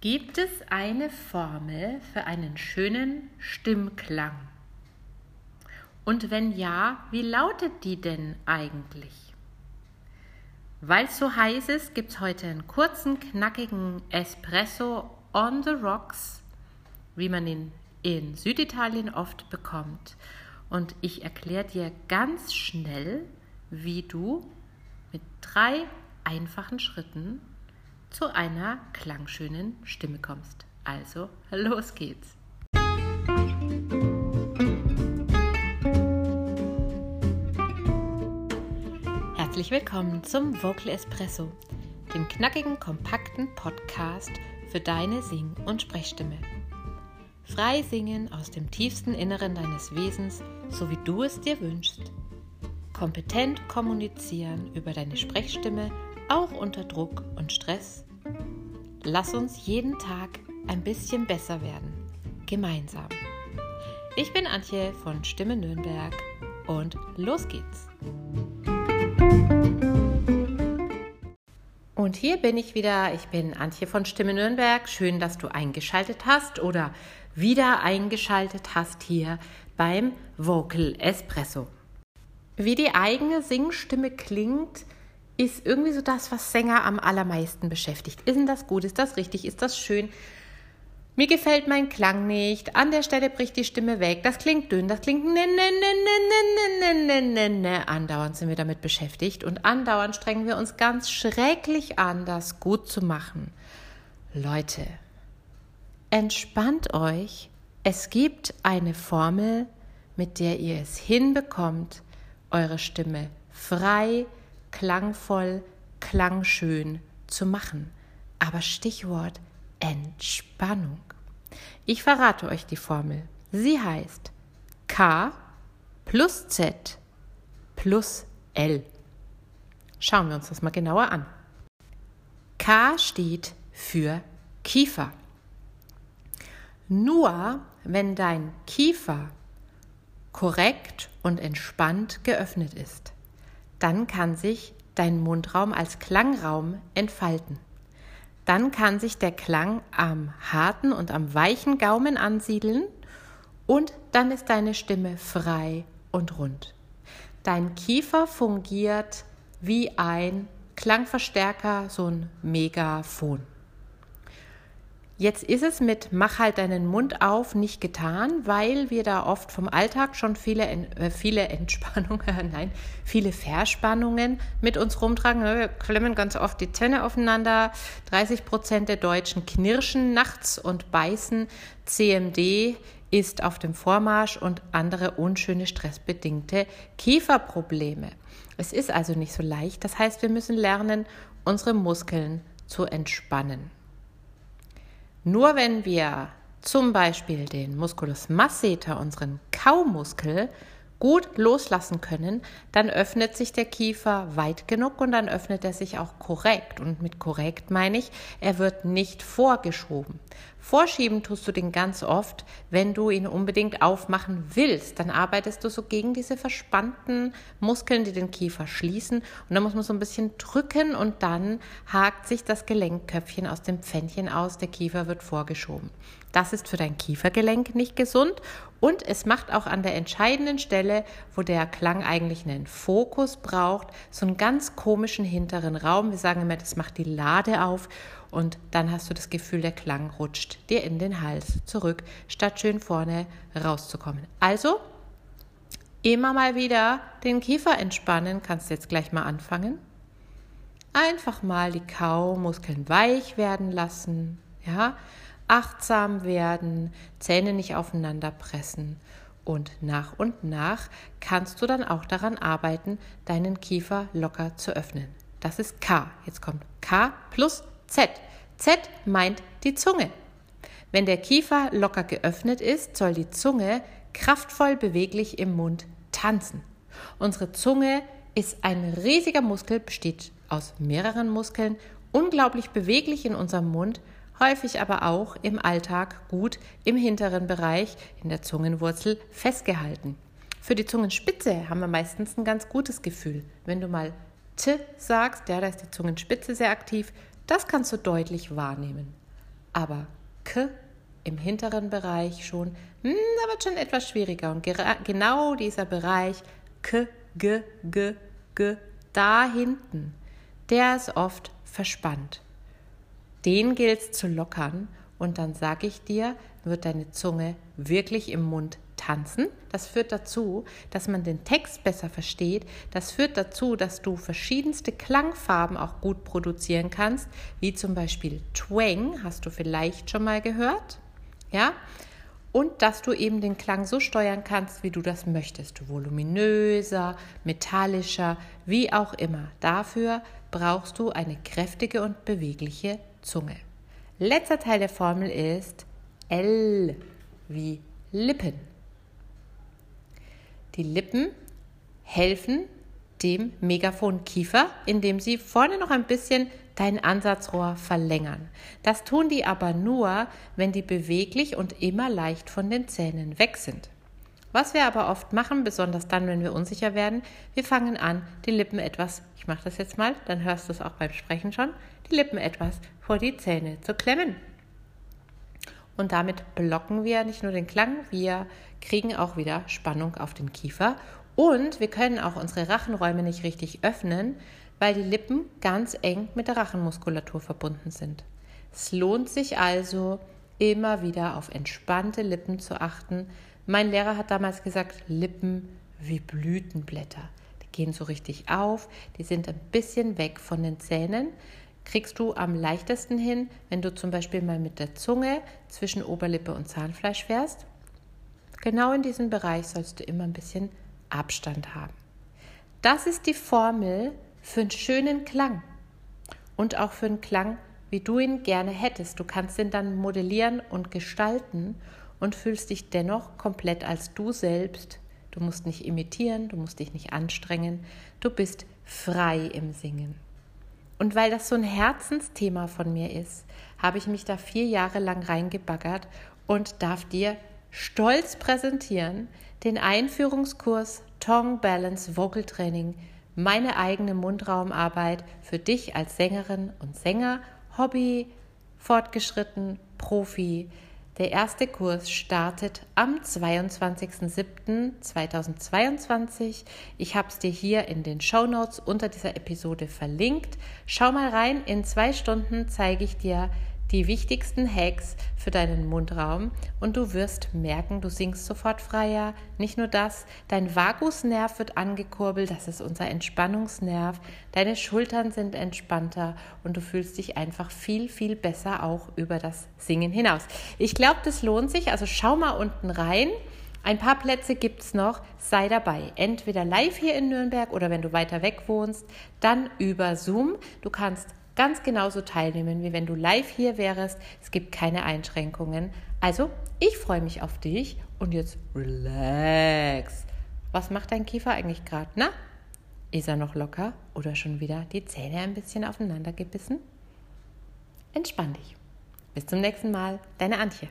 Gibt es eine Formel für einen schönen Stimmklang? Und wenn ja, wie lautet die denn eigentlich? Weil es so heiß ist, gibt es heute einen kurzen, knackigen Espresso on the rocks, wie man ihn in Süditalien oft bekommt. Und ich erkläre dir ganz schnell, wie du mit 3 einfachen Schritten zu einer klangschönen Stimme kommst. Also, los geht's! Herzlich willkommen zum Vocal Espresso, dem knackigen, kompakten Podcast für deine Sing- und Sprechstimme. Frei singen aus dem tiefsten Inneren deines Wesens, so wie du es dir wünschst. Kompetent kommunizieren über deine Sprechstimme, auch unter Druck und Stress. Lass uns jeden Tag ein bisschen besser werden. Gemeinsam. Ich bin Antje von Stimme Nürnberg und los geht's! Und hier bin ich wieder. Ich bin Antje von Stimme Nürnberg. Schön, dass du eingeschaltet hast oder wieder eingeschaltet hast hier beim Vocal Espresso. Wie die eigene Singstimme klingt, ist irgendwie so das, was Sänger am allermeisten beschäftigt. Ist denn das gut? Ist das richtig? Ist das schön? Mir gefällt mein Klang nicht. An der Stelle bricht die Stimme weg. Das klingt dünn. Das klingt ne. Andauernd sind wir damit beschäftigt und andauernd strengen wir uns ganz schrecklich an, das gut zu machen. Leute, entspannt euch. Es gibt eine Formel, mit der ihr es hinbekommt, eure Stimme frei, klangvoll, klangschön zu machen. Aber Stichwort Entspannung. Ich verrate euch die Formel. Sie heißt K plus Z plus L. Schauen wir uns das mal genauer an. K steht für Kiefer. Nur wenn dein Kiefer korrekt und entspannt geöffnet ist, dann kann sich dein Mundraum als Klangraum entfalten. Dann kann sich der Klang am harten und am weichen Gaumen ansiedeln und dann ist deine Stimme frei und rund. Dein Kiefer fungiert wie ein Klangverstärker, so ein Megafon. Jetzt ist es mit Mach halt deinen Mund auf nicht getan, weil wir da oft vom Alltag schon viele Verspannungen mit uns rumtragen. Wir klemmen ganz oft die Zähne aufeinander. 30% der Deutschen knirschen nachts und beißen. CMD ist auf dem Vormarsch und andere unschöne stressbedingte Kieferprobleme. Es ist also nicht so leicht. Das heißt, wir müssen lernen, unsere Muskeln zu entspannen. Nur wenn wir zum Beispiel den Musculus masseter, unseren Kaumuskel, gut loslassen können, dann öffnet sich der Kiefer weit genug und dann öffnet er sich auch korrekt. Und mit korrekt meine ich, er wird nicht vorgeschoben. Vorschieben tust du den ganz oft, wenn du ihn unbedingt aufmachen willst. Dann arbeitest du so gegen diese verspannten Muskeln, die den Kiefer schließen. Und da muss man so ein bisschen drücken und dann hakt sich das Gelenkköpfchen aus dem Pfännchen aus. Der Kiefer wird vorgeschoben. Das ist für dein Kiefergelenk nicht gesund und es macht auch an der entscheidenden Stelle, wo der Klang eigentlich einen Fokus braucht, so einen ganz komischen hinteren Raum. Wir sagen immer, das macht die Lade auf und dann hast du das Gefühl, der Klang rutscht dir in den Hals zurück, statt schön vorne rauszukommen. Also immer mal wieder den Kiefer entspannen, kannst du jetzt gleich mal anfangen. Einfach mal die Kaumuskeln weich werden lassen, ja. Achtsam werden, Zähne nicht aufeinander pressen und nach kannst du dann auch daran arbeiten, deinen Kiefer locker zu öffnen. Das ist K. Jetzt kommt K plus Z. Z meint die Zunge. Wenn der Kiefer locker geöffnet ist, soll die Zunge kraftvoll beweglich im Mund tanzen. Unsere Zunge ist ein riesiger Muskel, besteht aus mehreren Muskeln, unglaublich beweglich in unserem Mund, häufig aber auch im Alltag gut im hinteren Bereich, in der Zungenwurzel, festgehalten. Für die Zungenspitze haben wir meistens ein ganz gutes Gefühl. Wenn du mal T sagst, ja, da ist die Zungenspitze sehr aktiv, das kannst du deutlich wahrnehmen. aber K im hinteren Bereich schon, da wird schon etwas schwieriger. Und genau dieser Bereich K, G, G, G, da hinten, der ist oft verspannt. Den gilt es zu lockern und dann sage ich dir, wird deine Zunge wirklich im Mund tanzen. Das führt dazu, dass man den Text besser versteht. Das führt dazu, dass du verschiedenste Klangfarben auch gut produzieren kannst, wie zum Beispiel Twang, hast du vielleicht schon mal gehört, ja? Und dass du eben den Klang so steuern kannst, wie du das möchtest, voluminöser, metallischer, wie auch immer. Dafür brauchst du eine kräftige und bewegliche Zunge. Letzter Teil der Formel ist L wie Lippen. Die Lippen helfen dem Megafonkiefer, indem sie vorne noch ein bisschen dein Ansatzrohr verlängern. Das tun die aber nur, wenn die beweglich und immer leicht von den Zähnen weg sind. Was wir aber oft machen, besonders dann, wenn wir unsicher werden, wir fangen an, die Lippen etwas, ich mache das jetzt mal, dann hörst du es auch beim Sprechen schon, die Lippen etwas vor die Zähne zu klemmen. Und damit blocken wir nicht nur den Klang, wir kriegen auch wieder Spannung auf den Kiefer. Und wir können auch unsere Rachenräume nicht richtig öffnen, weil die Lippen ganz eng mit der Rachenmuskulatur verbunden sind. Es lohnt sich also, immer wieder auf entspannte Lippen zu achten. Mein Lehrer hat damals gesagt, Lippen wie Blütenblätter. Die gehen so richtig auf, die sind ein bisschen weg von den Zähnen. Kriegst du am leichtesten hin, wenn du zum Beispiel mal mit der Zunge zwischen Oberlippe und Zahnfleisch fährst. Genau in diesem Bereich sollst du immer ein bisschen Abstand haben. Das ist die Formel für einen schönen Klang und auch für einen Klang, wie du ihn gerne hättest. Du kannst ihn dann modellieren und gestalten und fühlst dich dennoch komplett als du selbst. Du musst nicht imitieren, du musst dich nicht anstrengen, du bist frei im Singen. Und weil das so ein Herzensthema von mir ist, habe ich mich da 4 Jahre lang reingebaggert und darf dir stolz präsentieren, den Einführungskurs Tongue Balance Vocal Training, meine eigene Mundraumarbeit für dich als Sängerin und Sänger, Hobby, Fortgeschritten, Profi. Der erste Kurs startet am 22.07.2022. Ich habe es dir hier in den Shownotes unter dieser Episode verlinkt. Schau mal rein, in 2 Stunden zeige ich dir die wichtigsten Hacks für deinen Mundraum und du wirst merken, du singst sofort freier. Nicht nur das, dein Vagusnerv wird angekurbelt, das ist unser Entspannungsnerv. Deine Schultern sind entspannter und du fühlst dich einfach viel, viel besser auch über das Singen hinaus. Ich glaube, das lohnt sich, also schau mal unten rein. Ein paar Plätze gibt es noch, sei dabei. Entweder live hier in Nürnberg oder wenn du weiter weg wohnst, dann über Zoom. Du kannst ganz genauso teilnehmen, wie wenn du live hier wärst. Es gibt keine Einschränkungen. Also, ich freue mich auf dich und jetzt relax. Was macht dein Kiefer eigentlich gerade? Na, ist er noch locker oder schon wieder die Zähne ein bisschen aufeinander gebissen? Entspann dich. Bis zum nächsten Mal, deine Antje.